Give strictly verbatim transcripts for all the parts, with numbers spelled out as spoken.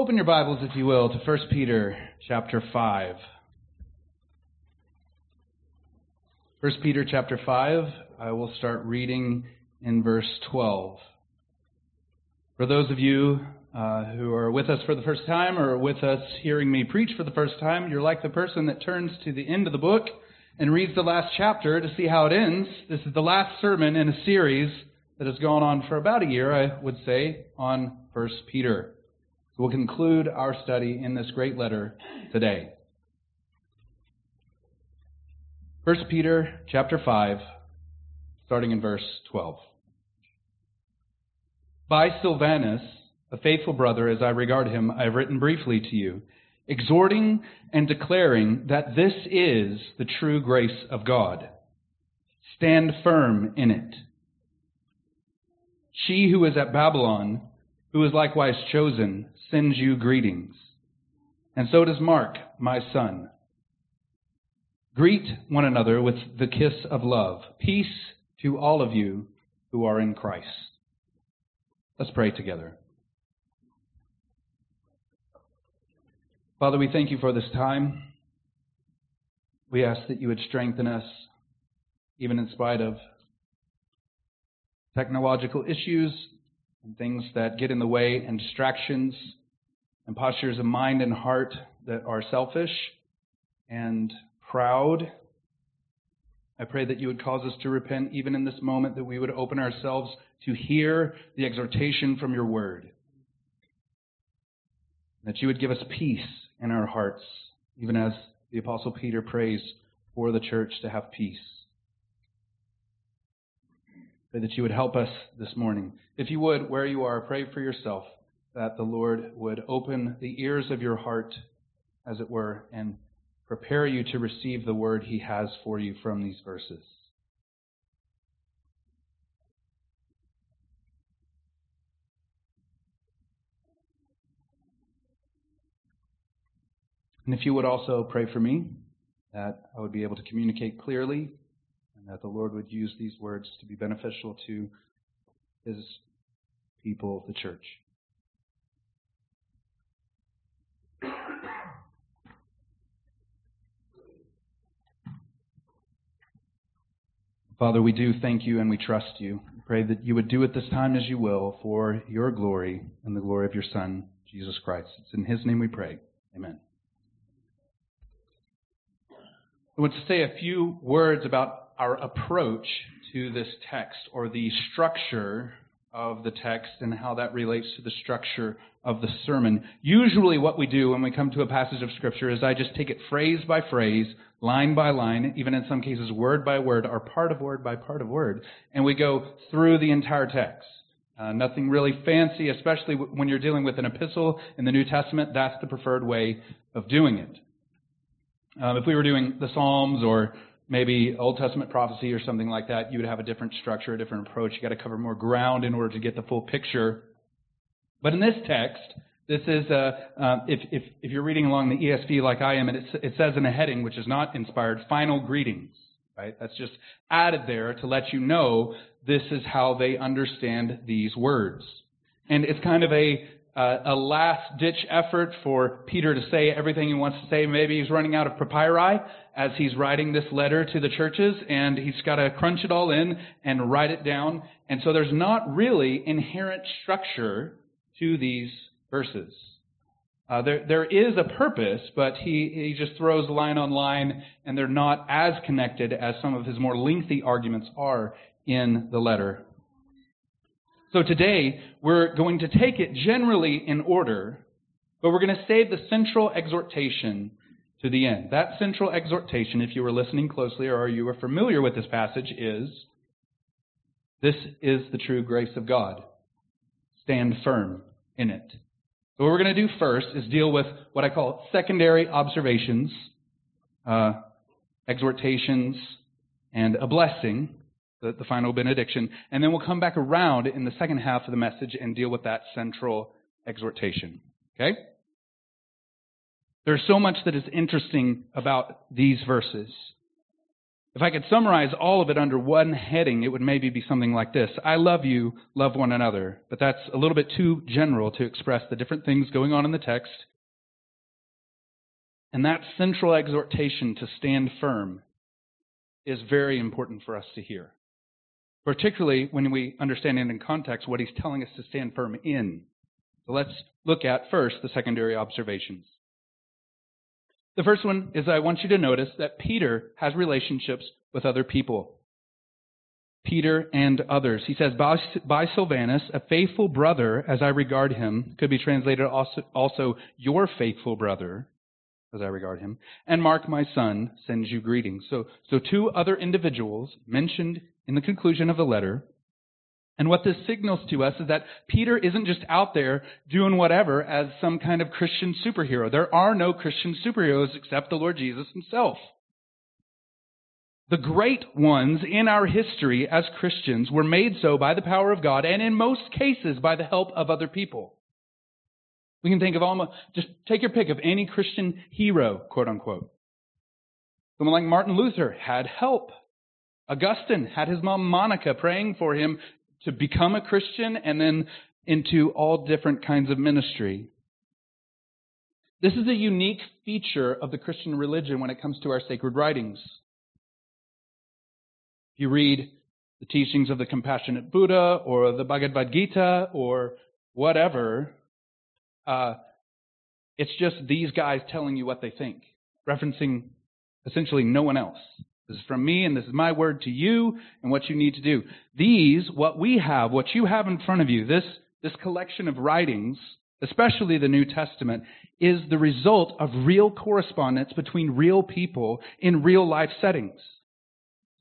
Open your Bibles, if you will, to First Peter chapter five. First Peter chapter five, I will start reading in verse twelve. For those of you uh, who are with us for the first time or with us hearing me preach for the first time, you're like the person that turns to the end of the book and reads the last chapter to see how it ends. This is the last sermon in a series that has gone on for about a year, I would say, on First Peter. So we'll conclude our study in this great letter today. First Peter chapter five, starting in verse twelve. By Silvanus, a faithful brother as I regard him, I have written briefly to you, exhorting and declaring that this is the true grace of God. Stand firm in it. She who is at Babylon, who is likewise chosen, sends you greetings. And so does Mark, my son. Greet one another with the kiss of love. Peace to all of you who are in Christ. Let's pray together. Father, we thank you for this time. We ask that you would strengthen us, even in spite of technological issues and things that get in the way and distractions and postures of mind and heart that are selfish and proud. I pray that you would cause us to repent even in this moment, that we would open ourselves to hear the exhortation from your word, that you would give us peace in our hearts, even as the Apostle Peter prays for the church to have peace. Pray that you would help us this morning. If you would, where you are, pray for yourself that the Lord would open the ears of your heart, as it were, and prepare you to receive the word he has for you from these verses. And if you would also pray for me, that I would be able to communicate clearly, and that the Lord would use these words to be beneficial to his people, the church. Father, we do thank you and we trust you. We pray that you would do it this time as you will, for your glory and the glory of your Son, Jesus Christ. It's in his name we pray. Amen. I want to say a few words about our approach to this text, or the structure of the text, and how that relates to the structure of the sermon. Usually what we do when we come to a passage of Scripture is I just take it phrase by phrase, line by line, even in some cases word by word, or part of word by part of word, and we go through the entire text. Uh, nothing really fancy, especially when you're dealing with an epistle in the New Testament. That's the preferred way of doing it. Uh, if we were doing the Psalms or maybe Old Testament prophecy or something like that, you would have a different structure, a different approach. You've got to cover more ground in order to get the full picture. But in this text, this is, uh, uh, if, if, if you're reading along the E S V like I am, and it, it says in a heading, which is not inspired, final greetings, right? That's just added there to let you know this is how they understand these words. And it's kind of a, uh, a last-ditch effort for Peter to say everything he wants to say. Maybe he's running out of papyri as he's writing this letter to the churches, and he's got to crunch it all in and write it down. And so there's not really inherent structure to these verses. Uh, there, there is a purpose, but he, he just throws line on line, and they're not as connected as some of his more lengthy arguments are in the letter. So today, we're going to take it generally in order, but we're going to save the central exhortation to the end. That central exhortation, if you were listening closely or you were familiar with this passage, is this is the true grace of God. Stand firm in it. So what we're going to do first is deal with what I call secondary observations, uh, exhortations, and a blessing, the, the final benediction. And then we'll come back around in the second half of the message and deal with that central exhortation. Okay? There's so much that is interesting about these verses. If I could summarize all of it under one heading, it would maybe be something like this. I love you, love one another. But that's a little bit too general to express the different things going on in the text. And that central exhortation to stand firm is very important for us to hear, particularly when we understand it in context, what he's telling us to stand firm in. So let's look at first the secondary observations. The first one is I want you to notice that Peter has relationships with other people. Peter and others. He says, by, by Silvanus, a faithful brother, as I regard him, could be translated also, also your faithful brother, as I regard him, and Mark, my son, sends you greetings. So, so two other individuals mentioned in the conclusion of the letter. And what this signals to us is that Peter isn't just out there doing whatever as some kind of Christian superhero. There are no Christian superheroes except the Lord Jesus himself. The great ones in our history as Christians were made so by the power of God and in most cases by the help of other people. We can think of almost, just take your pick of any Christian hero, quote unquote. Someone like Martin Luther had help. Augustine had his mom Monica praying for him to become a Christian and then into all different kinds of ministry. This is a unique feature of the Christian religion when it comes to our sacred writings. If you read the teachings of the compassionate Buddha or the Bhagavad Gita or whatever, uh, it's just these guys telling you what they think, referencing essentially no one else. This is from me, and this is my word to you, and what you need to do. These, what we have, what you have in front of you, this, this collection of writings, especially the New Testament, is the result of real correspondence between real people in real life settings.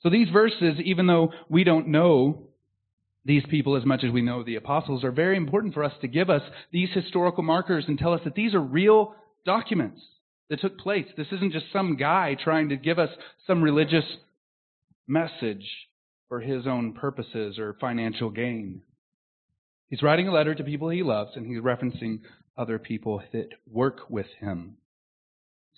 So these verses, even though we don't know these people as much as we know the apostles, are very important for us to give us these historical markers and tell us that these are real documents that took place. This isn't just some guy trying to give us some religious message for his own purposes or financial gain. He's writing a letter to people he loves, and he's referencing other people that work with him.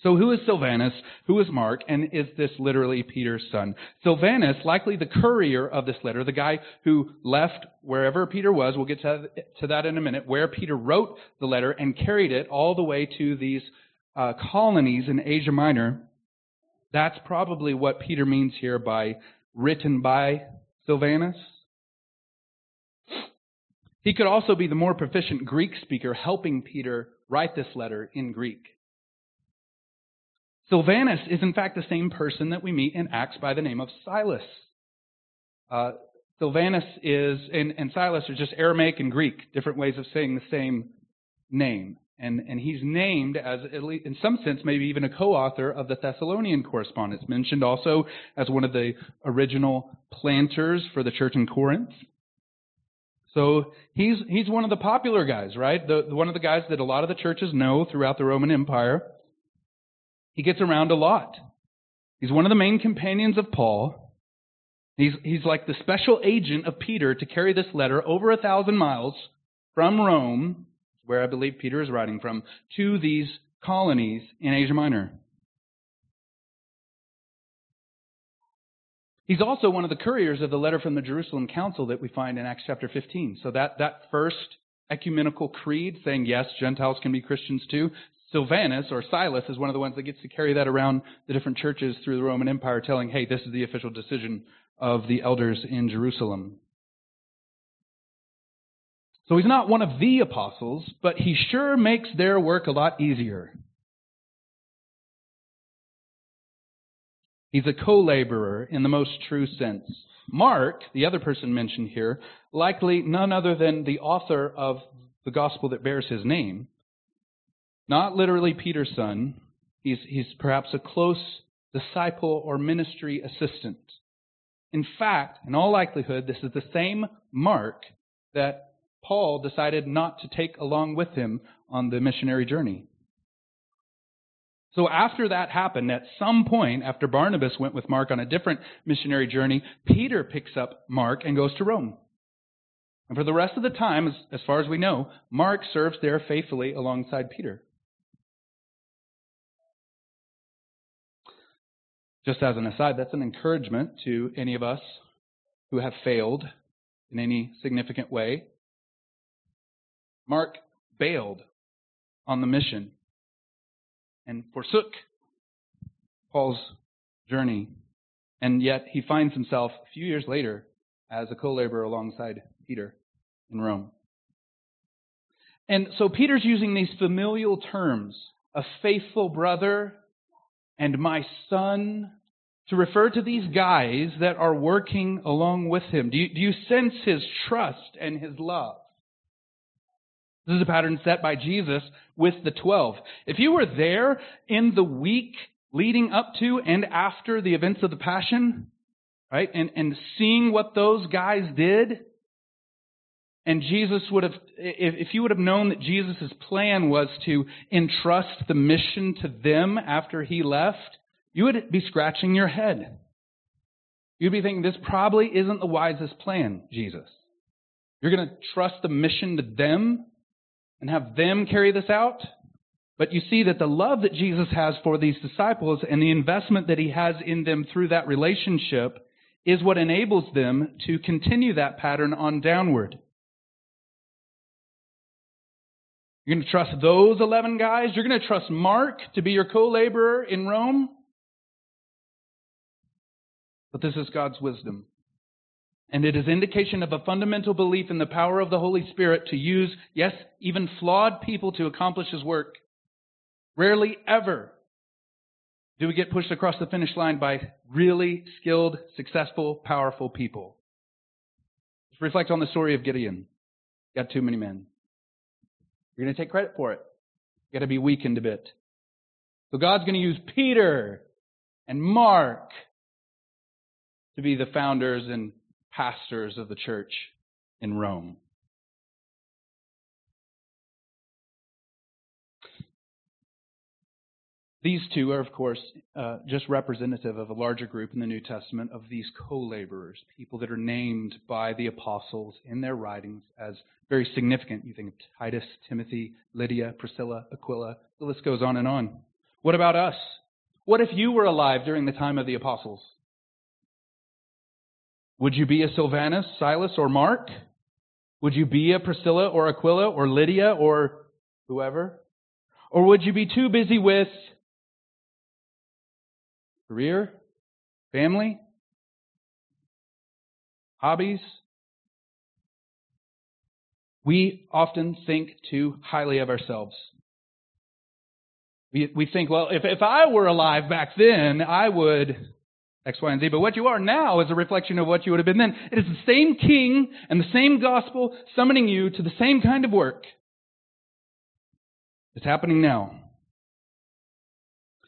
So who is Silvanus? Who is Mark? And is this literally Peter's son? Silvanus, likely the courier of this letter, the guy who left wherever Peter was, we'll get to that in a minute, where Peter wrote the letter and carried it all the way to these Uh, colonies in Asia Minor. That's probably what Peter means here by written by Silvanus. He could also be the more proficient Greek speaker helping Peter write this letter in Greek. Silvanus is in fact the same person that we meet in Acts by the name of Silas. Uh, Silvanus is, and, and Silas are just Aramaic and Greek, different ways of saying the same name. And, and he's named as, at least in some sense, maybe even a co-author of the Thessalonian correspondence, mentioned also as one of the original planters for the church in Corinth. So he's he's one of the popular guys, right? The, one of the guys that a lot of the churches know throughout the Roman Empire. He gets around a lot. He's one of the main companions of Paul. He's he's like the special agent of Peter to carry this letter over a thousand miles from Rome, where I believe Peter is writing from, to these colonies in Asia Minor. He's also one of the couriers of the letter from the Jerusalem Council that we find in Acts chapter fifteen. So that, that first ecumenical creed saying, yes, Gentiles can be Christians too, Silvanus or Silas is one of the ones that gets to carry that around the different churches through the Roman Empire, telling, hey, this is the official decision of the elders in Jerusalem. So he's not one of the apostles, but he sure makes their work a lot easier. He's a co-laborer in the most true sense. Mark, the other person mentioned here, likely none other than the author of the gospel that bears his name. Not literally Peter's son. He's, he's perhaps a close disciple or ministry assistant. In fact, in all likelihood, this is the same Mark that Paul decided not to take along with him on the missionary journey. So after that happened, at some point, after Barnabas went with Mark on a different missionary journey, Peter picks up Mark and goes to Rome. And for the rest of the time, as, as far as we know, Mark serves there faithfully alongside Peter. Just as an aside, that's an encouragement to any of us who have failed in any significant way. Mark bailed on the mission and forsook Paul's journey, and yet he finds himself a few years later as a co-laborer alongside Peter in Rome. And so Peter's using these familial terms, a faithful brother and my son, to refer to these guys that are working along with him. Do you, do you sense his trust and his love? This is a pattern set by Jesus with the twelve. If you were there in the week leading up to and after the events of the Passion, right, and, and seeing what those guys did, and Jesus would have, if you would have known that Jesus' plan was to entrust the mission to them after he left, you would be scratching your head. You'd be thinking, this probably isn't the wisest plan, Jesus. You're going to trust the mission to them and have them carry this out? But you see that the love that Jesus has for these disciples and the investment that he has in them through that relationship is what enables them to continue that pattern on downward. You're going to trust those eleven guys? You're going to trust Mark to be your co-laborer in Rome? But this is God's wisdom. And it is indication of a fundamental belief in the power of the Holy Spirit to use, yes, even flawed people to accomplish His work. Rarely ever do we get pushed across the finish line by really skilled, successful, powerful people. Let's reflect on the story of Gideon. Got too many men. You're going to take credit for it. You've got to be weakened a bit. So God's going to use Peter and Mark to be the founders and pastors of the church in Rome. These two are, of course, uh, just representative of a larger group in the New Testament of these co-laborers, people that are named by the apostles in their writings as very significant. You think of Titus, Timothy, Lydia, Priscilla, Aquila. The list goes on and on. What about us? What if you were alive during the time of the apostles? Would you be a Silvanus, Silas, or Mark? Would you be a Priscilla or Aquila or Lydia or whoever? Or would you be too busy with career, family, hobbies? We often think too highly of ourselves. We we think, well, if, if I were alive back then, I would X, Y, and Z. But what you are now is a reflection of what you would have been then. It is the same king and the same gospel summoning you to the same kind of work. It's happening now.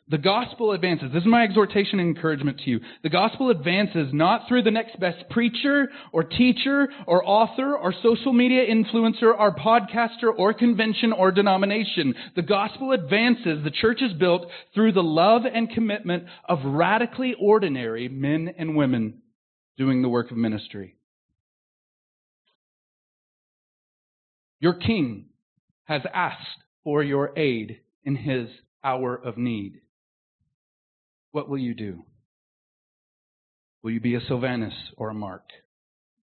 The gospel advances. This is my exhortation and encouragement to you. The gospel advances not through the next best preacher or teacher or author or social media influencer or podcaster or convention or denomination. The gospel advances, the church is built through the love and commitment of radically ordinary men and women doing the work of ministry. Your king has asked for your aid in his hour of need. What will you do? Will you be a Silvanus or a Mark?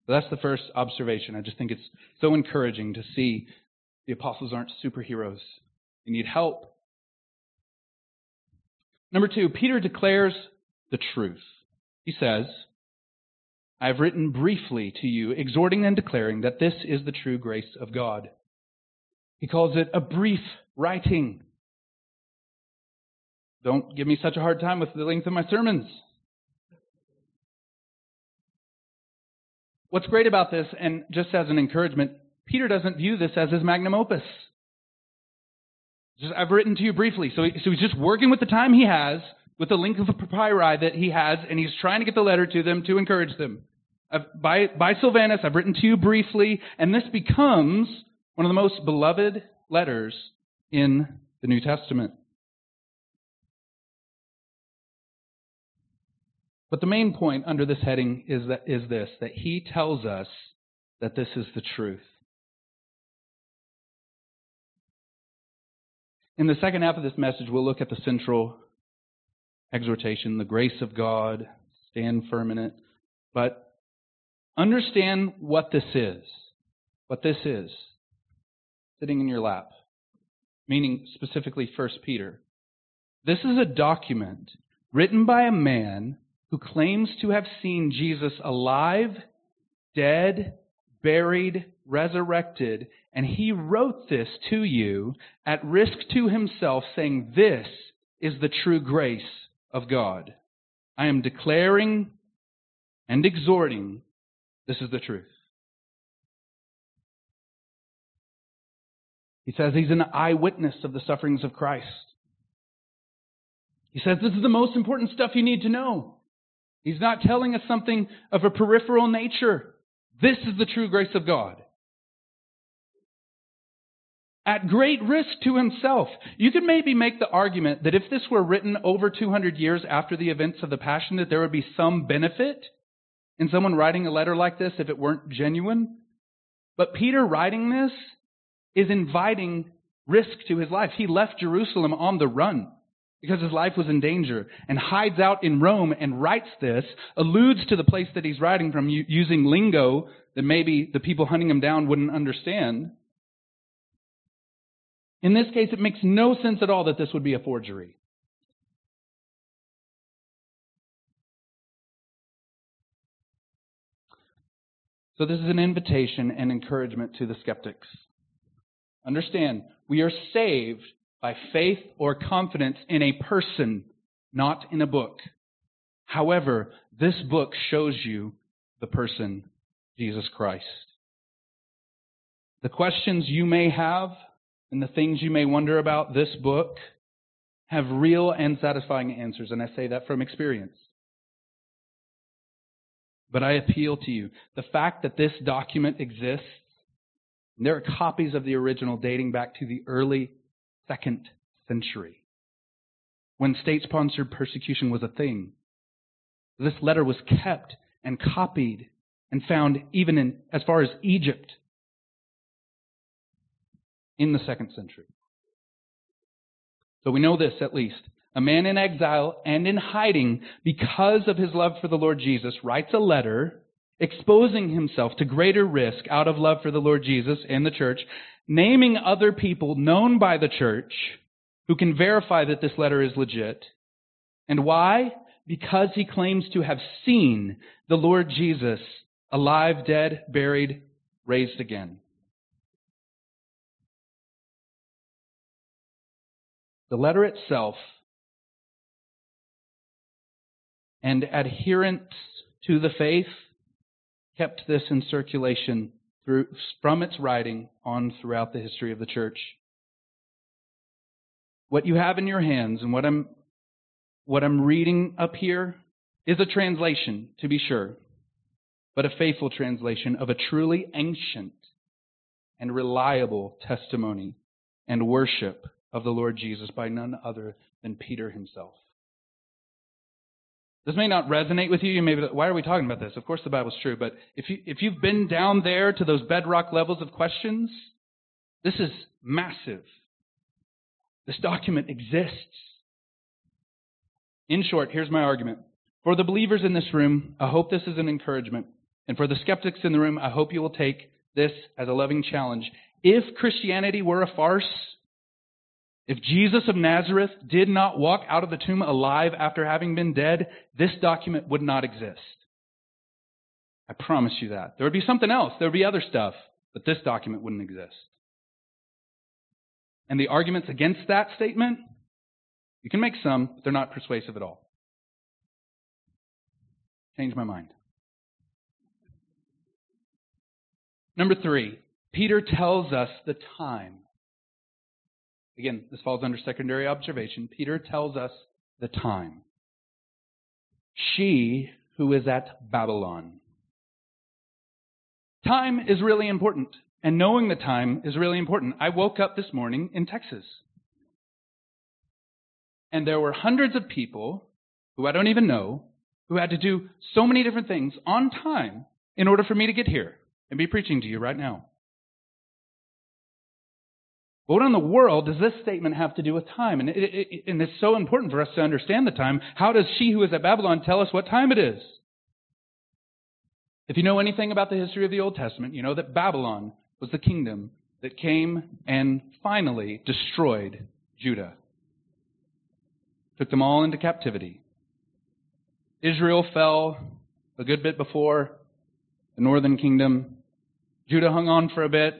So that's the first observation. I just think it's so encouraging to see the apostles aren't superheroes. They need help. Number two, Peter declares the truth. He says, I have written briefly to you, exhorting and declaring that this is the true grace of God. He calls it a brief writing. Don't give me such a hard time with the length of my sermons. What's great about this, and just as an encouragement, Peter doesn't view this as his magnum opus. Just, I've written to you briefly. So, he, so he's just working with the time he has, with the length of papyri that he has, and he's trying to get the letter to them to encourage them. I've, by, by Silvanus, I've written to you briefly, and this becomes one of the most beloved letters in the New Testament. But the main point under this heading is that is this, that he tells us that this is the truth. In the second half of this message, we'll look at the central exhortation, the grace of God, stand firm in it. But understand what this is, what this is sitting in your lap, meaning specifically First Peter. This is a document written by a man who claims to have seen Jesus alive, dead, buried, resurrected, and he wrote this to you at risk to himself, saying, this is the true grace of God. I am declaring and exhorting, this is the truth. He says he's an eyewitness of the sufferings of Christ. He says this is the most important stuff you need to know. He's not telling us something of a peripheral nature. This is the true grace of God. At great risk to himself. You could maybe make the argument that if this were written over two hundred years after the events of the Passion, that there would be some benefit in someone writing a letter like this if it weren't genuine. But Peter writing this is inviting risk to his life. He left Jerusalem on the run because his life was in danger, and hides out in Rome and writes this, alludes to the place that he's writing from using lingo that maybe the people hunting him down wouldn't understand. In this case, it makes no sense at all that this would be a forgery. So this is an invitation and encouragement to the skeptics. Understand, we are saved by faith or confidence in a person, not in a book. However, this book shows you the person, Jesus Christ. The questions you may have and the things you may wonder about this book have real and satisfying answers, and I say that from experience. But I appeal to you, the fact that this document exists, and there are copies of the original dating back to the early second century, when state-sponsored persecution was a thing. This letter was kept and copied and found even in as far as Egypt in the second century. So we know this at least. A man in exile and in hiding because of his love for the Lord Jesus writes a letter exposing himself to greater risk out of love for the Lord Jesus and the church, naming other people known by the church who can verify that this letter is legit. And why? Because he claims to have seen the Lord Jesus alive, dead, buried, raised again. The letter itself and adherence to the faith kept this in circulation through, from its writing on throughout the history of the church. What you have in your hands and what I'm what I'm reading up here is a translation, to be sure, but a faithful translation of a truly ancient and reliable testimony and worship of the Lord Jesus by none other than Peter himself. This may not resonate with you. You may be like, why are we talking about this? Of course the Bible's true, but if you if you've been down there to those bedrock levels of questions, this is massive. This document exists. In short, here's my argument. For the believers in this room, I hope this is an encouragement. And for the skeptics in the room, I hope you will take this as a loving challenge. If Christianity were a farce, if Jesus of Nazareth did not walk out of the tomb alive after having been dead, this document would not exist. I promise you that. There would be something else. There would be other stuff, but this document wouldn't exist. And the arguments against that statement, you can make some, but they're not persuasive at all. Change my mind. Number three, Peter tells us the time. Again, this falls under secondary observation. Peter tells us the time. She who is at Babylon. Time is really important, and knowing the time is really important. I woke up this morning in Texas, and there were hundreds of people who I don't even know who had to do so many different things on time in order for me to get here and be preaching to you right now. But what in the world does this statement have to do with time? And, it, it, and it's so important for us to understand the time. How does she who is at Babylon tell us what time it is? If you know anything about the history of the Old Testament, you know that Babylon was the kingdom that came and finally destroyed Judah. Took them all into captivity. Israel fell a good bit before the northern kingdom. Judah hung on for a bit.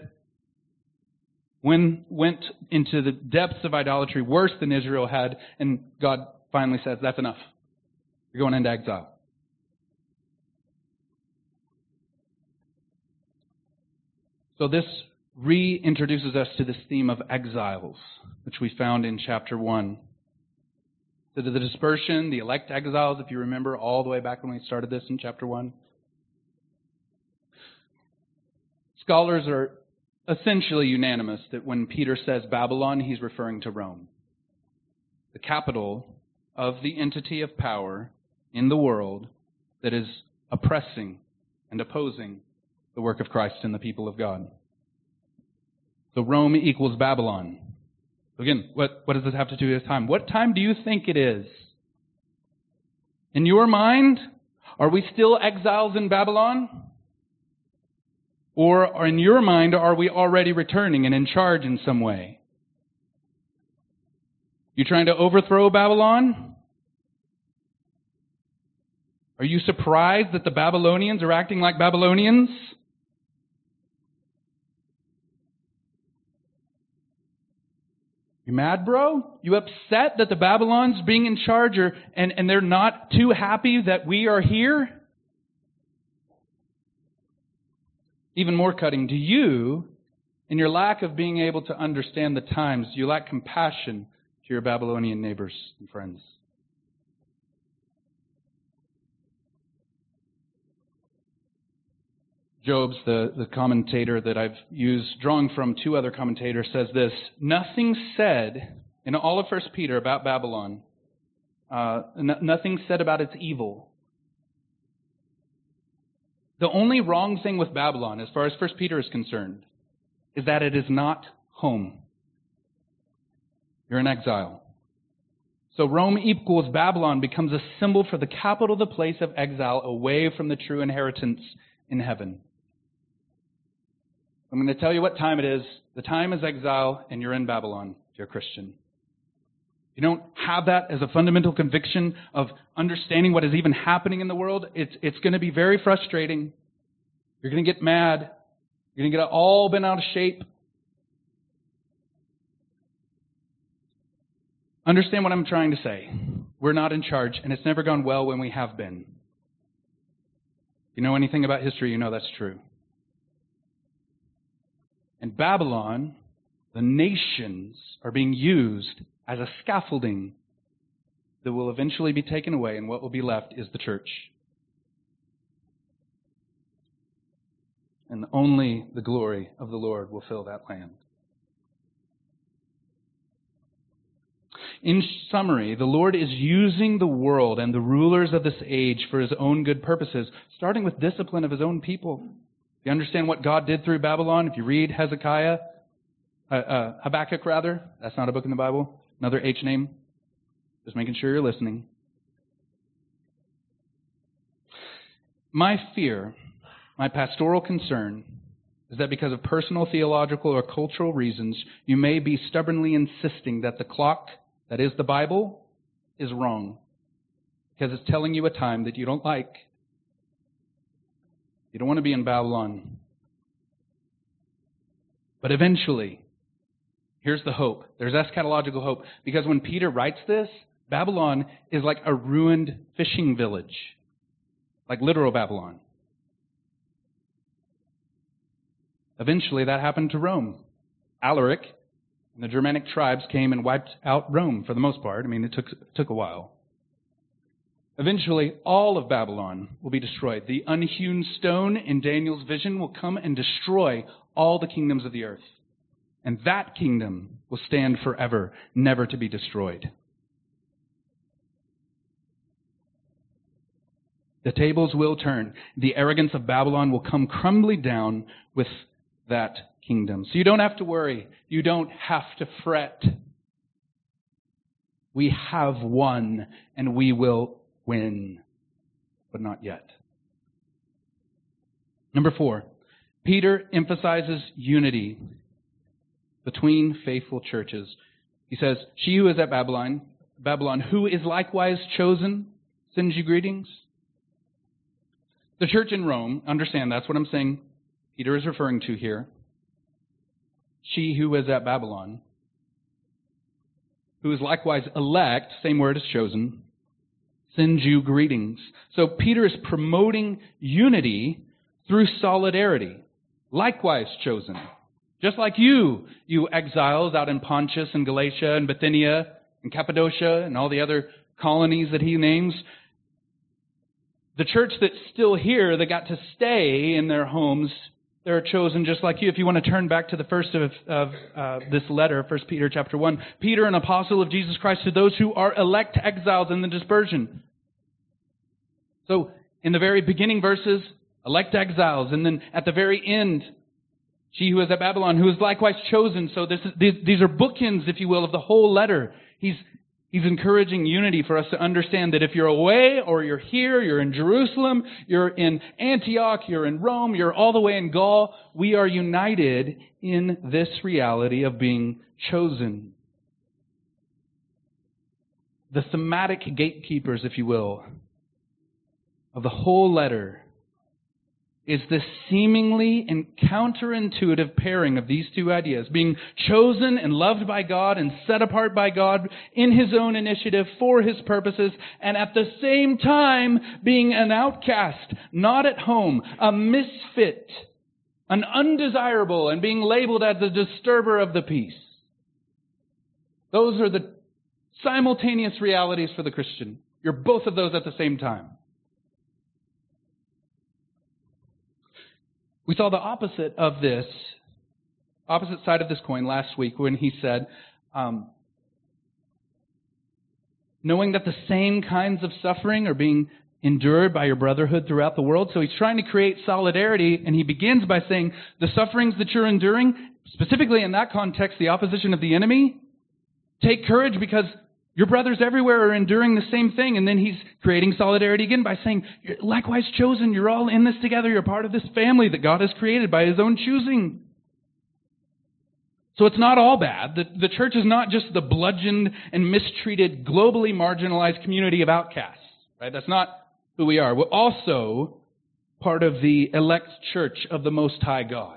When went into the depths of idolatry worse than Israel had, and God finally says, that's enough. You're going into exile. So this reintroduces us to this theme of exiles, which we found in chapter one. So to the dispersion, the elect exiles, if you remember all the way back when we started this in chapter one. Scholars are essentially unanimous that when Peter says Babylon, he's referring to Rome, the capital of the entity of power in the world that is oppressing and opposing the work of Christ and the people of God. So Rome equals Babylon. Again, what, what does this have to do with time? What time do you think it is? In your mind, are we still exiles in Babylon? Or in your mind, are we already returning and in charge in some way? You trying to overthrow Babylon? Are you surprised that the Babylonians are acting like Babylonians? You mad, bro? You upset that the Babylon's being in charge or, and, and they're not too happy that we are here? Even more cutting, do you, in your lack of being able to understand the times, you lack compassion to your Babylonian neighbors and friends? Job's, the, the commentator that I've used, drawing from two other commentators, says this: nothing said in all of First Peter about Babylon, uh, n- nothing said about its evil. The only wrong thing with Babylon, as far as First Peter is concerned, is that it is not home. You're in exile. So Rome equals Babylon becomes a symbol for the capital, the place of exile, away from the true inheritance in heaven. I'm going to tell you what time it is. The time is exile, and you're in Babylon if you're a Christian. You don't have that as a fundamental conviction of understanding what is even happening in the world, it's it's going to be very frustrating. You're going to get mad. You're going to get all bent out of shape. Understand what I'm trying to say. We're not in charge, and it's never gone well when we have been. If you know anything about history, you know that's true. And Babylon, the nations, are being used as a scaffolding that will eventually be taken away, and what will be left is the church. And only the glory of the Lord will fill that land. In summary, the Lord is using the world and the rulers of this age for His own good purposes, starting with discipline of His own people. If you understand what God did through Babylon, if you read Hezekiah, uh, uh, Habakkuk rather, that's not a book in the Bible, another H name. Just making sure you're listening. My fear, my pastoral concern, is that because of personal, theological, or cultural reasons, you may be stubbornly insisting that the clock, that is the Bible, is wrong. Because it's telling you a time that you don't like. You don't want to be in Babylon. But eventually, here's the hope. There's eschatological hope. Because when Peter writes this, Babylon is like a ruined fishing village. Like literal Babylon. Eventually that happened to Rome. Alaric and the Germanic tribes came and wiped out Rome for the most part. I mean, it took, it took a while. Eventually all of Babylon will be destroyed. The unhewn stone in Daniel's vision will come and destroy all the kingdoms of the earth. And that kingdom will stand forever, never to be destroyed. The tables will turn. The arrogance of Babylon will come crumbly down with that kingdom. So you don't have to worry. You don't have to fret. We have won and we will win, but not yet. Number four, Peter emphasizes unity between faithful churches. He says, she who is at Babylon, Babylon, who is likewise chosen, sends you greetings. The church in Rome, understand that's what I'm saying Peter is referring to here. She who is at Babylon, who is likewise elect, same word as chosen, sends you greetings. So Peter is promoting unity through solidarity. Likewise chosen. Just like you, you exiles out in Pontus and Galatia and Bithynia and Cappadocia and all the other colonies that he names. The church that's still here, that got to stay in their homes, they're chosen just like you. If you want to turn back to the first of, of uh, this letter, First Peter chapter one, Peter, an apostle of Jesus Christ, to those who are elect exiles in the dispersion. So in the very beginning verses, elect exiles, and then at the very end, she who is at Babylon, who is likewise chosen. So this is, these, these are bookends, if you will, of the whole letter. He's he's encouraging unity for us to understand that if you're away or you're here, you're in Jerusalem, you're in Antioch, you're in Rome, you're all the way in Gaul, we are united in this reality of being chosen. The thematic gatekeepers, if you will, of the whole letter is this seemingly and counterintuitive pairing of these two ideas, being chosen and loved by God and set apart by God in His own initiative for His purposes, and at the same time being an outcast, not at home, a misfit, an undesirable, and being labeled as a disturber of the peace. Those are the simultaneous realities for the Christian. You're both of those at the same time. We saw the opposite of this, opposite side of this coin last week when he said, um, knowing that the same kinds of suffering are being endured by your brotherhood throughout the world. So he's trying to create solidarity, and he begins by saying the sufferings that you're enduring, specifically in that context, the opposition of the enemy, take courage because your brothers everywhere are enduring the same thing. And then he's creating solidarity again by saying, you're likewise chosen, you're all in this together, you're part of this family that God has created by His own choosing. So it's not all bad. The, the church is not just the bludgeoned and mistreated, globally marginalized community of outcasts, right? That's not who we are. We're also part of the elect church of the Most High God.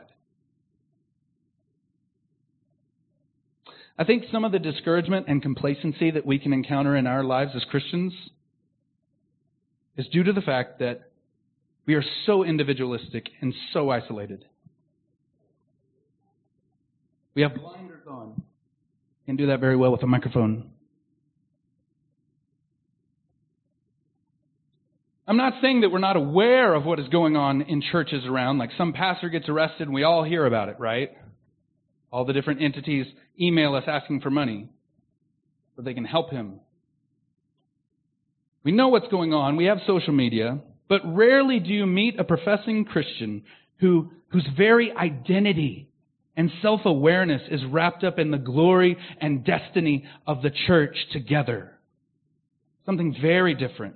I think some of the discouragement and complacency that we can encounter in our lives as Christians is due to the fact that we are so individualistic and so isolated. We have blinders on. Can't do that very well with a microphone. I'm not saying that we're not aware of what is going on in churches around, like some pastor gets arrested and we all hear about it, right? All the different entities email us asking for money so they can help him. We know what's going on. We have social media. But rarely do you meet a professing Christian who whose very identity and self-awareness is wrapped up in the glory and destiny of the church together. Something very different.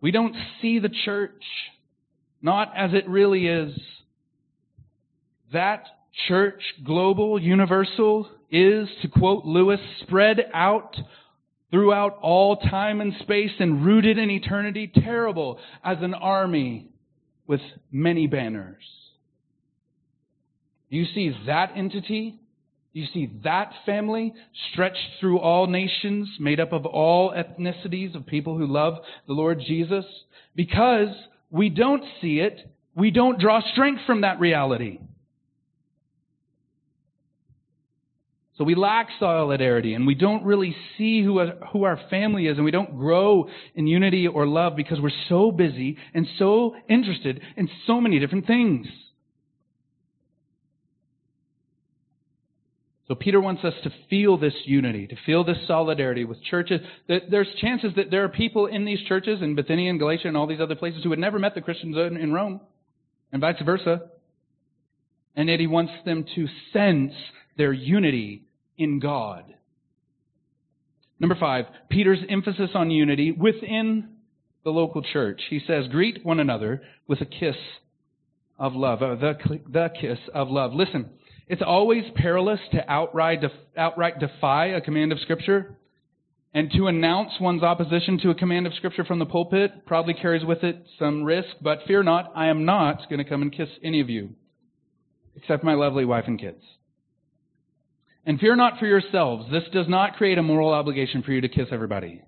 We don't see the church, not as it really is. That church, global, universal, is, to quote Lewis, spread out throughout all time and space and rooted in eternity, terrible as an army with many banners. Do you see that entity? Do you see that family stretched through all nations, made up of all ethnicities of people who love the Lord Jesus? Because we don't see it, we don't draw strength from that reality. So we lack solidarity, and we don't really see who our, who our family is, and we don't grow in unity or love because we're so busy and so interested in so many different things. So Peter wants us to feel this unity, to feel this solidarity with churches. There's chances that there are people in these churches in Bithynia and Galatia and all these other places who had never met the Christians in Rome, and vice versa. and that he wants them to sense their unity in God. Number five, Peter's emphasis on unity within the local church. He says, greet one another with a kiss of love, or the, the kiss of love. Listen, it's always perilous to outright, def, outright defy a command of Scripture, and to announce one's opposition to a command of Scripture from the pulpit probably carries with it some risk, but fear not, I am not going to come and kiss any of you, except my lovely wife and kids. And fear not for yourselves. This does not create a moral obligation for you to kiss everybody.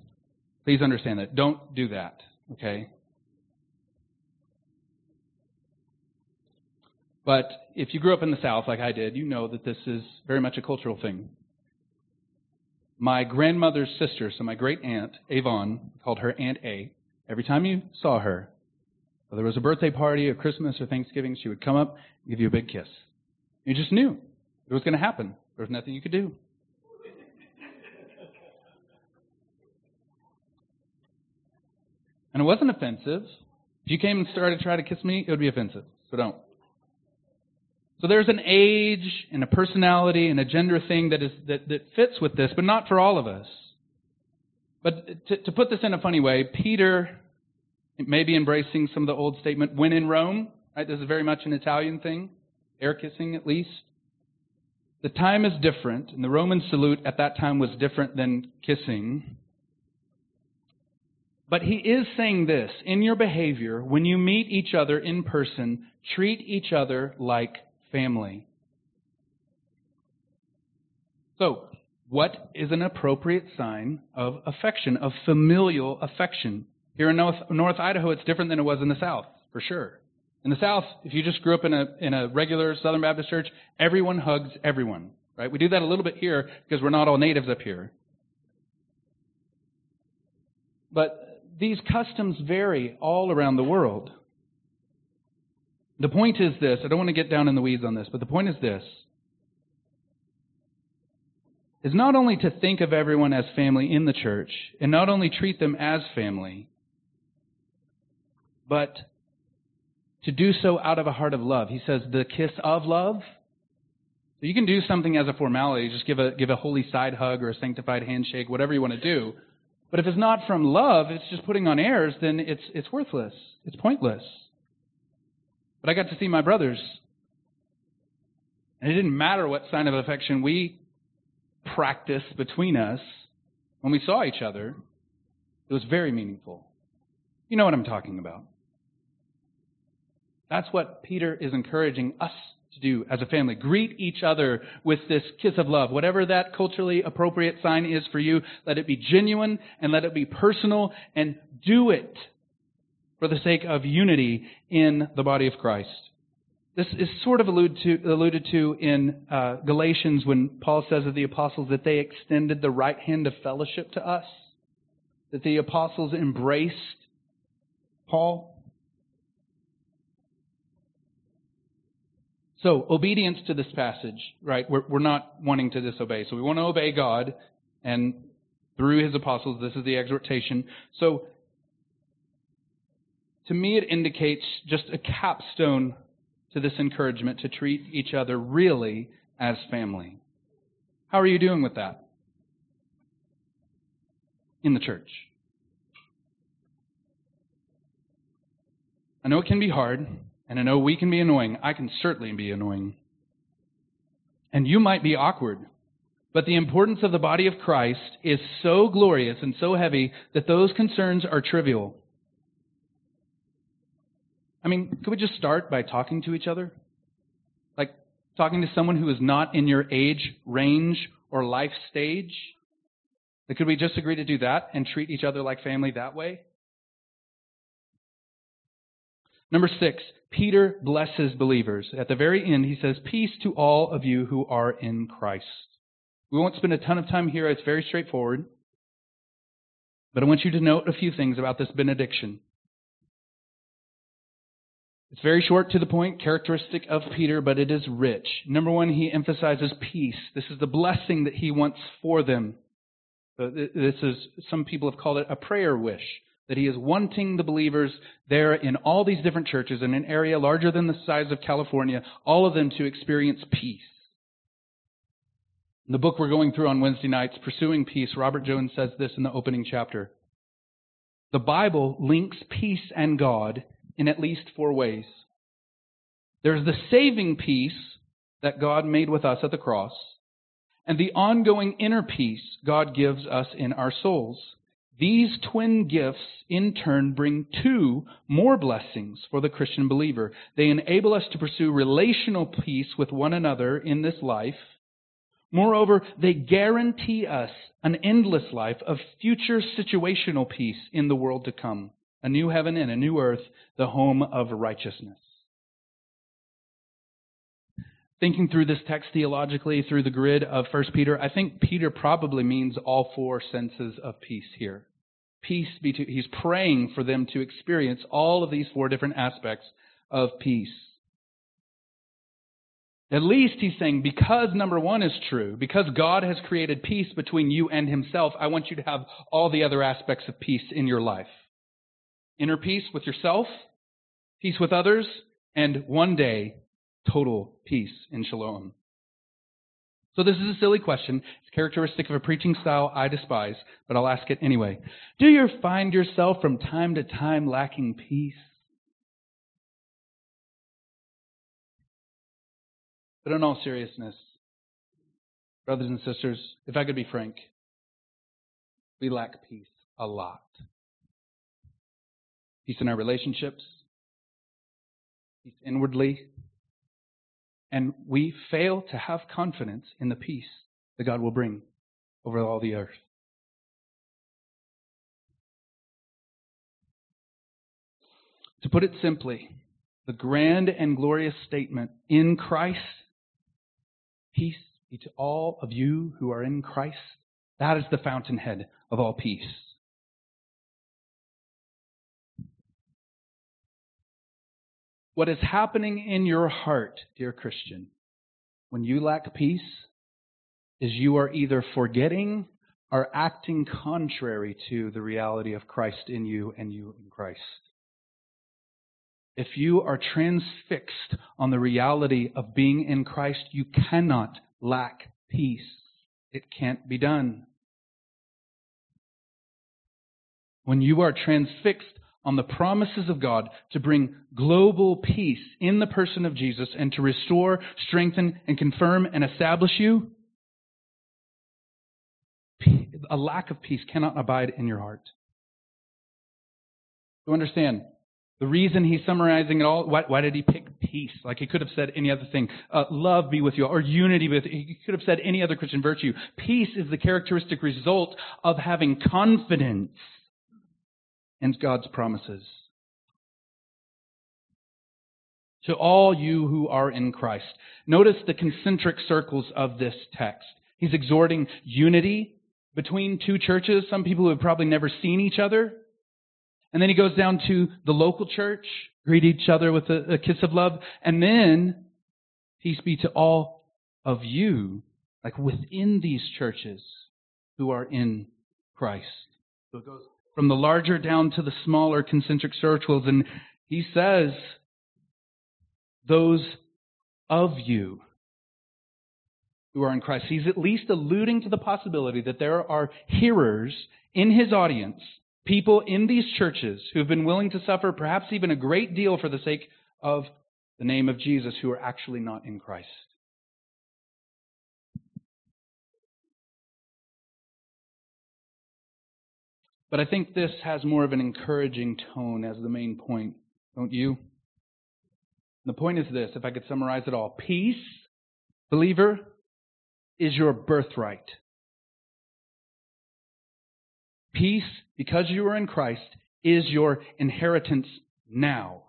Please understand that. Don't do that, okay? But if you grew up in the South like I did, you know that this is very much a cultural thing. My grandmother's sister, so my great aunt, Avon, called her Aunt A. Every time you saw her, whether it was a birthday party or Christmas or Thanksgiving, she would come up and give you a big kiss. You just knew it was going to happen. There was nothing you could do. And it wasn't offensive. If you came and started to try to kiss me, it would be offensive. So don't. So there's an age and a personality and a gender thing that is that, that fits with this, but not for all of us. But to, to put this in a funny way, Peter may be embracing some of the old statement, when in Rome, right? This is very much an Italian thing, air kissing at least. The time is different, and the Roman salute at that time was different than kissing. But he is saying this, in your behavior, when you meet each other in person, treat each other like family. So, what is an appropriate sign of affection, of familial affection? Here in North, North Idaho, it's different than it was in the South, for sure. In the South, if you just grew up in a in a regular Southern Baptist church, everyone hugs everyone, right? We do that a little bit here because we're not all natives up here. But these customs vary all around the world. The point is this. I don't want to get down in the weeds on this, but the point is this. Is not only to think of everyone as family in the church, and not only treat them as family, but to do so out of a heart of love. He says, the kiss of love. So you can do something as a formality, just give a give a holy side hug or a sanctified handshake, whatever you want to do. But if it's not from love, it's just putting on airs, then it's it's worthless. It's pointless. But I got to see my brothers, and it didn't matter what sign of affection we practiced between us when we saw each other. It was very meaningful. You know what I'm talking about. That's what Peter is encouraging us to do as a family. Greet each other with this kiss of love. Whatever that culturally appropriate sign is for you, let it be genuine and let it be personal, and do it for the sake of unity in the body of Christ. This is sort of alluded to, alluded to in uh, Galatians when Paul says of the apostles that they extended the right hand of fellowship to us, that the apostles embraced Paul. So, obedience to this passage, right? We're, we're not wanting to disobey. So we want to obey God, and through His apostles, this is the exhortation. So, to me, it indicates just a capstone to this encouragement to treat each other really as family. How are you doing with that? In the church. I know it can be hard. And I know we can be annoying. I can certainly be annoying. And you might be awkward. But the importance of the body of Christ is so glorious and so heavy that those concerns are trivial. I mean, could we just start by talking to each other? Like talking to someone who is not in your age range or life stage? Like, could we just agree to do that and treat each other like family that way? Number six, Peter blesses believers. At the very end, he says, peace to all of you who are in Christ. We won't spend a ton of time here. It's very straightforward. But I want you to note a few things about this benediction. It's very short, to the point, characteristic of Peter, but it is rich. Number one, he emphasizes peace. This is the blessing that he wants for them. This is, some people have called it a prayer wish. that he is wanting the believers there in all these different churches in an area larger than the size of California, all of them to experience peace. In the book we're going through on Wednesday nights, Pursuing Peace, Robert Jones says this in the opening chapter. The Bible links peace and God in at least four ways. There's the saving peace that God made with us at the cross, and the ongoing inner peace God gives us in our souls. These twin gifts in turn bring two more blessings for the Christian believer. They enable us to pursue relational peace with one another in this life. Moreover, they guarantee us an endless life of future situational peace in the world to come, a new heaven and a new earth, the home of righteousness. Thinking through this text theologically through the grid of First Peter, I think Peter probably means all four senses of peace here. Peace be to, he's praying for them to experience all of these four different aspects of peace. At least he's saying, because number one is true, because God has created peace between you and himself, I want you to have all the other aspects of peace in your life. Inner peace with yourself, peace with others, and one day, total peace in shalom. So this is a silly question. It's characteristic of a preaching style I despise, but I'll ask it anyway. Do you find yourself from time to time lacking peace? But in all seriousness, brothers and sisters, if I could be frank, we lack peace a lot. Peace in our relationships, peace inwardly, and we fail to have confidence in the peace that God will bring over all the earth. To put it simply, the grand and glorious statement, in Christ, peace be to all of you who are in Christ, that is the fountainhead of all peace. What is happening in your heart, dear Christian, when you lack peace, is you are either forgetting or acting contrary to the reality of Christ in you and you in Christ. If you are transfixed on the reality of being in Christ, you cannot lack peace. It can't be done. When you are transfixed on the promises of God to bring global peace in the person of Jesus and to restore, strengthen, and confirm and establish you, a lack of peace cannot abide in your heart. You understand, the reason he's summarizing it all, why, why did he pick peace? Like he could have said any other thing, uh, love be with you, or unity be with you. He could have said any other Christian virtue. Peace is the characteristic result of having confidence and God's promises. To all you who are in Christ. Notice the concentric circles of this text. He's exhorting unity between two churches, some people who have probably never seen each other. And then he goes down to the local church, greet each other with a, a kiss of love. And then, peace be to all of you, like within these churches who are in Christ. So it goes from the larger down to the smaller concentric circles. And he says, those of you who are in Christ. He's at least alluding to the possibility that there are hearers in his audience, people in these churches who've been willing to suffer perhaps even a great deal for the sake of the name of Jesus who are actually not in Christ. But I think this has more of an encouraging tone as the main point, don't you? And the point is this, if I could summarize it all. Peace, believer, is your birthright. Peace, because you are in Christ, is your inheritance now.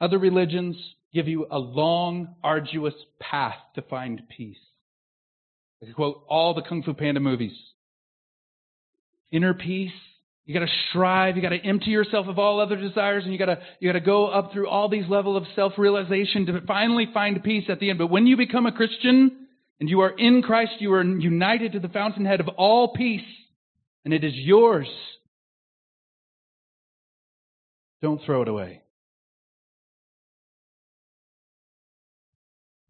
Other religions give you a long, arduous path to find peace. I could quote all the Kung Fu Panda movies. Inner peace, you got to strive, you got to empty yourself of all other desires, and you got to you got to go up through all these levels of self-realization to finally find peace at the end. But when you become a Christian, and you are in Christ, you are united to the fountainhead of all peace, and it is yours. Don't throw it away.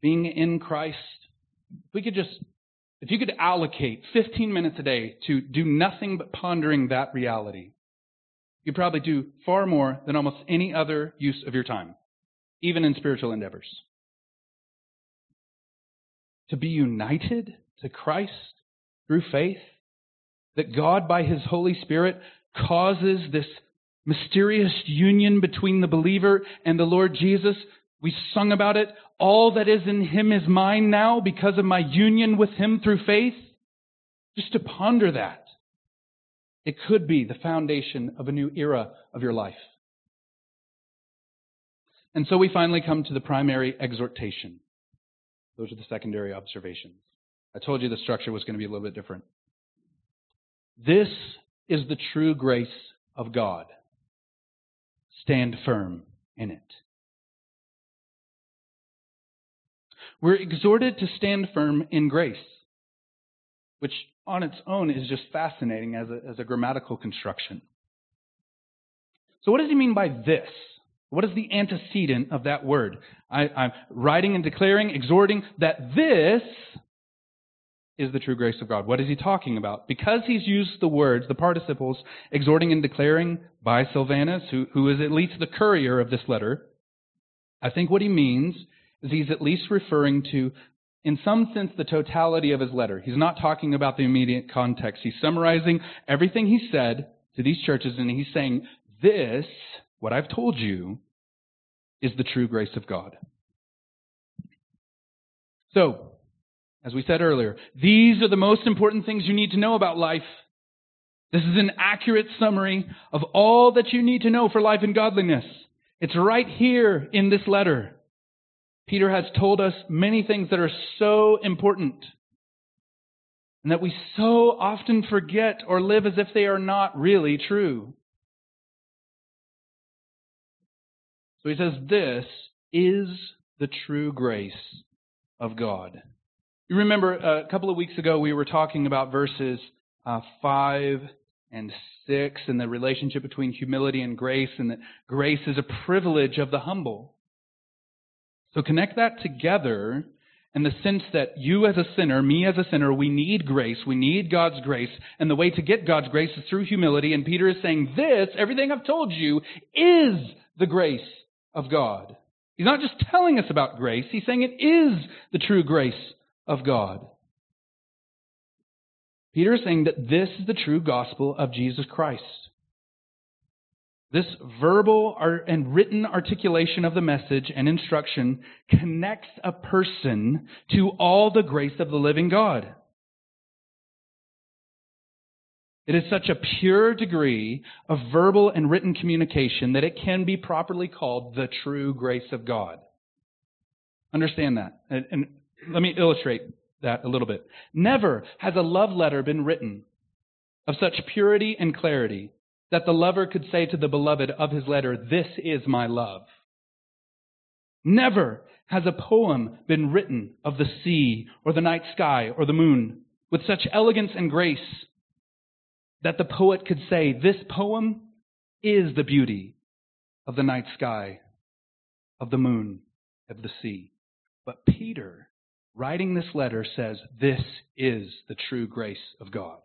Being in Christ, if we could just, if you could allocate fifteen minutes a day to do nothing but pondering that reality, you'd probably do far more than almost any other use of your time, even in spiritual endeavors. To be united to Christ through faith, that God by His Holy Spirit causes this mysterious union between the believer and the Lord Jesus. We sung about it. All that is in Him is mine now because of my union with Him through faith. Just to ponder that. It could be the foundation of a new era of your life. And so we finally come to the primary exhortation. Those are the secondary observations. I told you the structure was going to be a little bit different. This is the true grace of God. Stand firm in it. We're exhorted to stand firm in grace, which on its own is just fascinating as a, as a grammatical construction. So what does he mean by this? What is the antecedent of that word? I, I'm writing and declaring, exhorting that this is the true grace of God. What is he talking about? Because he's used the words, the participles, exhorting and declaring by Silvanus, who, who is at least the courier of this letter, I think what he means is he's at least referring to, in some sense, the totality of his letter. He's not talking about the immediate context. He's summarizing everything he said to these churches, and he's saying, this, what I've told you, is the true grace of God. So, as we said earlier, these are the most important things you need to know about life. This is an accurate summary of all that you need to know for life and godliness. It's right here in this letter. Peter has told us many things that are so important and that we so often forget or live as if they are not really true. So he says, this is the true grace of God. You remember a couple of weeks ago we were talking about verses uh, five and six and the relationship between humility and grace, and that grace is a privilege of the humble. So connect that together in the sense that you as a sinner, me as a sinner, we need grace. We need God's grace. And the way to get God's grace is through humility. And Peter is saying this, everything I've told you, is the grace of God. He's not just telling us about grace. He's saying it is the true grace of God. Peter is saying that this is the true gospel of Jesus Christ. This verbal and written articulation of the message and instruction connects a person to all the grace of the living God. It is such a pure degree of verbal and written communication that it can be properly called the true grace of God. Understand that. And, and let me illustrate that a little bit. Never has a love letter been written of such purity and clarity that the lover could say to the beloved of his letter, this is my love. Never has a poem been written of the sea or the night sky or the moon with such elegance and grace that the poet could say, this poem is the beauty of the night sky, of the moon, of the sea. But Peter, writing this letter, says, this is the true grace of God.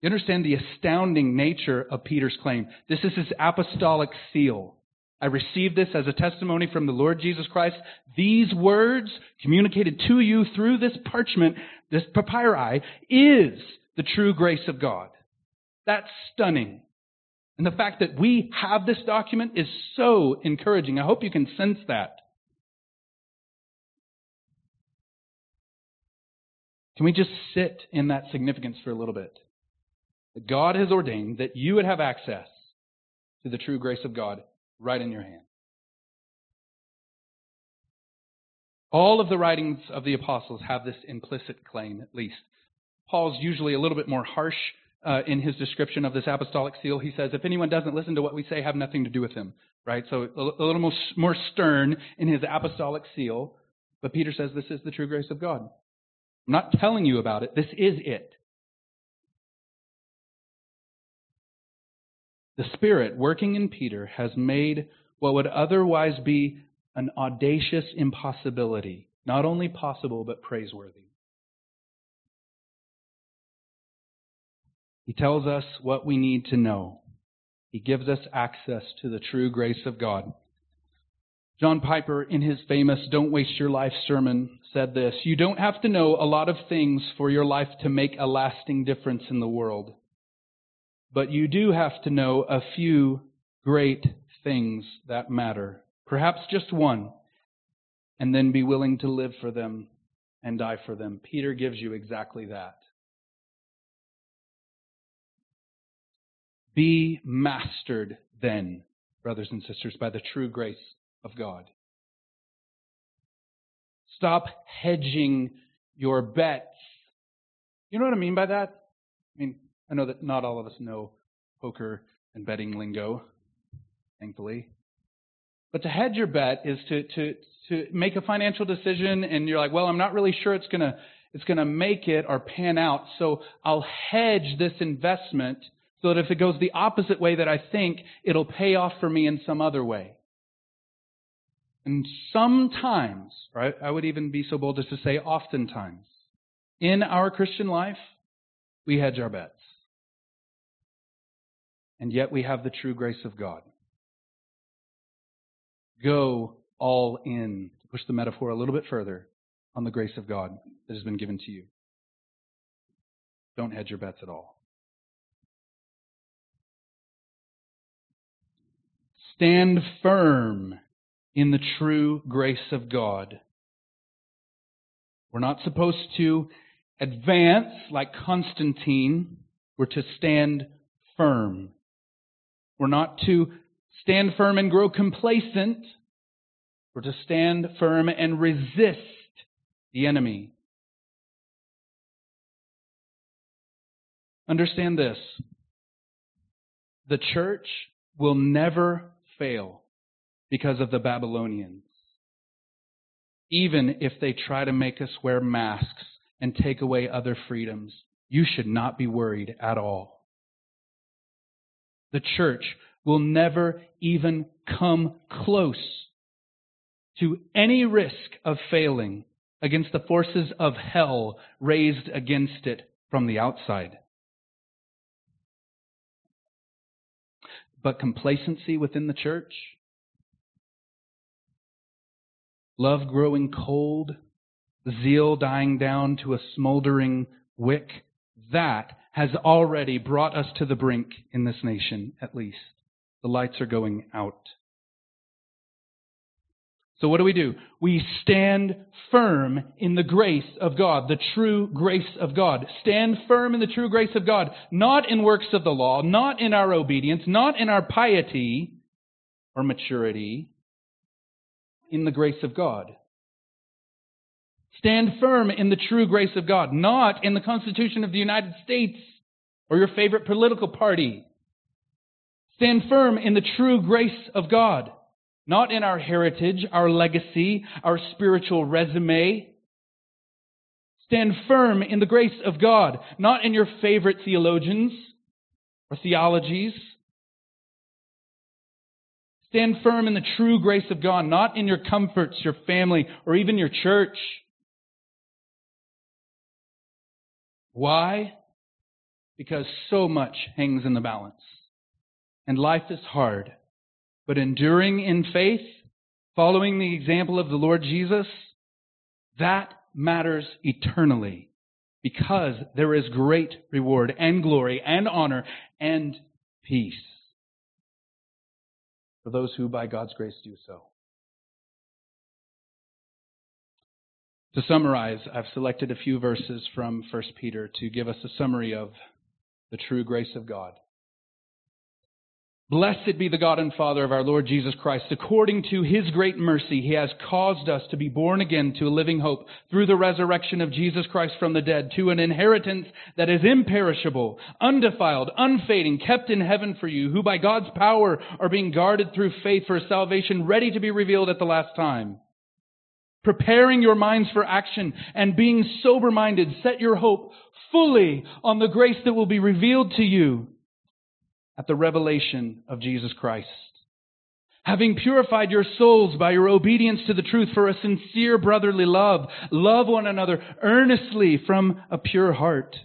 You understand the astounding nature of Peter's claim. This is his apostolic seal. I received this as a testimony from the Lord Jesus Christ. These words communicated to you through this parchment, this papyri, is the true grace of God. That's stunning. And the fact that we have this document is so encouraging. I hope you can sense that. Can we just sit in that significance for a little bit? That God has ordained that you would have access to the true grace of God right in your hand. All of the writings of the apostles have this implicit claim, at least. Paul's usually a little bit more harsh uh, in his description of this apostolic seal. He says, if anyone doesn't listen to what we say, have nothing to do with him. Right? So a, a little more, more stern in his apostolic seal. But Peter says this is the true grace of God. I'm not telling you about it. This is it. The Spirit working in Peter has made what would otherwise be an audacious impossibility not only possible, but praiseworthy. He tells us what we need to know. He gives us access to the true grace of God. John Piper, in his famous Don't Waste Your Life sermon, said this: you don't have to know a lot of things for your life to make a lasting difference in the world. But you do have to know a few great things that matter, perhaps just one, and then be willing to live for them and die for them. Peter gives you exactly that. Be mastered then, brothers and sisters, by the true grace of God. Stop hedging your bets. You know what I mean by that? I mean, I know that not all of us know poker and betting lingo, thankfully. But to hedge your bet is to to to make a financial decision, and you're like, well, I'm not really sure it's gonna it's gonna make it or pan out, so I'll hedge this investment so that if it goes the opposite way that I think, it'll pay off for me in some other way. And sometimes, right, I would even be so bold as to say oftentimes, in our Christian life, we hedge our bets. And yet we have the true grace of God. Go all in, to push the metaphor a little bit further, on the grace of God that has been given to you. Don't hedge your bets at all. Stand firm in the true grace of God. We're not supposed to advance like Constantine. We're to stand firm. We're not to stand firm and grow complacent. We're to stand firm and resist the enemy. Understand this. The church will never fail because of the Babylonians, even if they try to make us wear masks and take away other freedoms. You should not be worried at all. The church will never even come close to any risk of failing against the forces of hell raised against it from the outside. But complacency within the church, love growing cold, zeal dying down to a smoldering wick, that has already brought us to the brink in this nation, at least. The lights are going out. So what do we do? We stand firm in the grace of God, the true grace of God. Stand firm in the true grace of God, not in works of the law, not in our obedience, not in our piety or maturity, in the grace of God. Stand firm in the true grace of God, not in the Constitution of the United States or your favorite political party. Stand firm in the true grace of God, not in our heritage, our legacy, our spiritual resume. Stand firm in the grace of God, not in your favorite theologians or theologies. Stand firm in the true grace of God, not in your comforts, your family, or even your church. Why? Because so much hangs in the balance. And life is hard. But enduring in faith, following the example of the Lord Jesus, that matters eternally, because there is great reward and glory and honor and peace for those who by God's grace do so. To summarize, I've selected a few verses from First Peter to give us a summary of the true grace of God. Blessed be the God and Father of our Lord Jesus Christ. According to His great mercy, He has caused us to be born again to a living hope through the resurrection of Jesus Christ from the dead, to an inheritance that is imperishable, undefiled, unfading, kept in heaven for you, who by God's power are being guarded through faith for salvation, ready to be revealed at the last time. preparing your minds for action and being sober-minded, set your hope fully on the grace that will be revealed to you at the revelation of Jesus Christ. Having purified your souls by your obedience to the truth for a sincere brotherly love, love one another earnestly from a pure heart.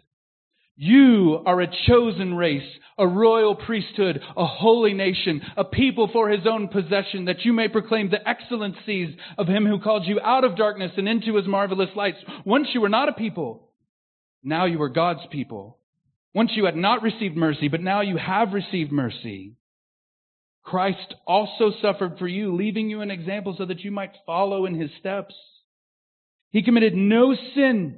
You are a chosen race, a royal priesthood, a holy nation, a people for his own possession, that you may proclaim the excellencies of him who called you out of darkness and into his marvelous lights. Once you were not a people, now you are God's people. Once you had not received mercy, but now you have received mercy. Christ also suffered for you, leaving you an example so that you might follow in his steps. He committed no sin.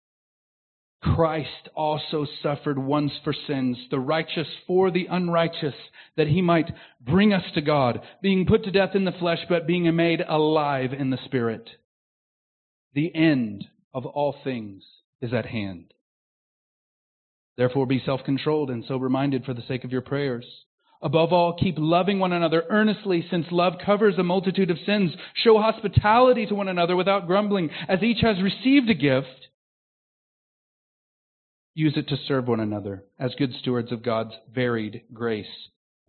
Christ also suffered once for sins, the righteous for the unrighteous, that he might bring us to God, being put to death in the flesh, but being made alive in the Spirit. The end of all things is at hand. Therefore, be self-controlled and sober-minded for the sake of your prayers. Above all, keep loving one another earnestly, since love covers a multitude of sins. Show hospitality to one another without grumbling, as each has received a gift. Use it to serve one another as good stewards of God's varied grace.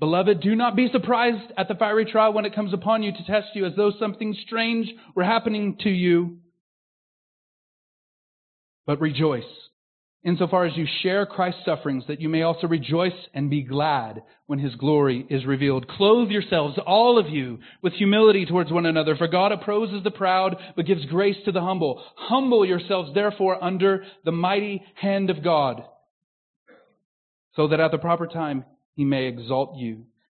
Beloved, do not be surprised at the fiery trial when it comes upon you to test you, as though something strange were happening to you. But rejoice, insofar as you share Christ's sufferings, that you may also rejoice and be glad when his glory is revealed. Clothe yourselves, all of you, with humility towards one another, for God opposes the proud, but gives grace to the humble. Humble yourselves, therefore, under the mighty hand of God, so that at the proper time he may exalt you,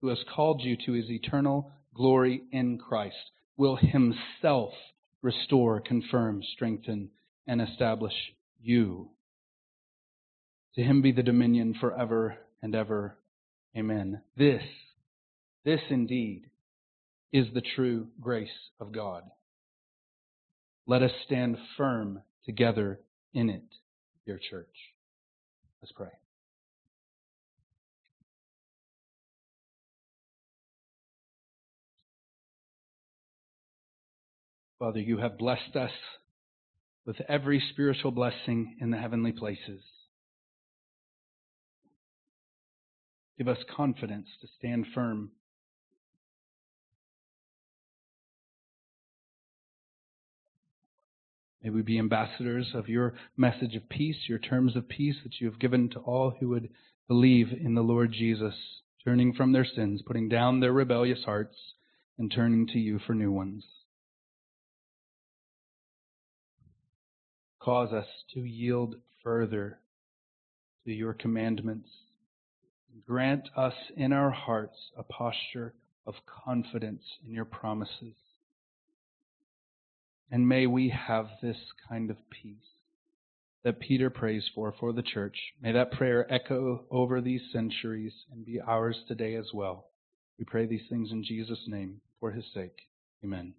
who has called you to his eternal glory in Christ, will himself restore, confirm, strengthen, and establish you. To him be the dominion forever and ever. Amen. This, this indeed is the true grace of God. Let us stand firm together in it, dear church. Let's pray. Father, you have blessed us with every spiritual blessing in the heavenly places. Give us confidence to stand firm. May we be ambassadors of your message of peace, your terms of peace that you have given to all who would believe in the Lord Jesus, turning from their sins, putting down their rebellious hearts, and turning to you for new ones. Cause us to yield further to your commandments. Grant us in our hearts a posture of confidence in your promises. And may we have this kind of peace that Peter prays for for the church. May that prayer echo over these centuries and be ours today as well. We pray these things in Jesus' name for his sake. Amen.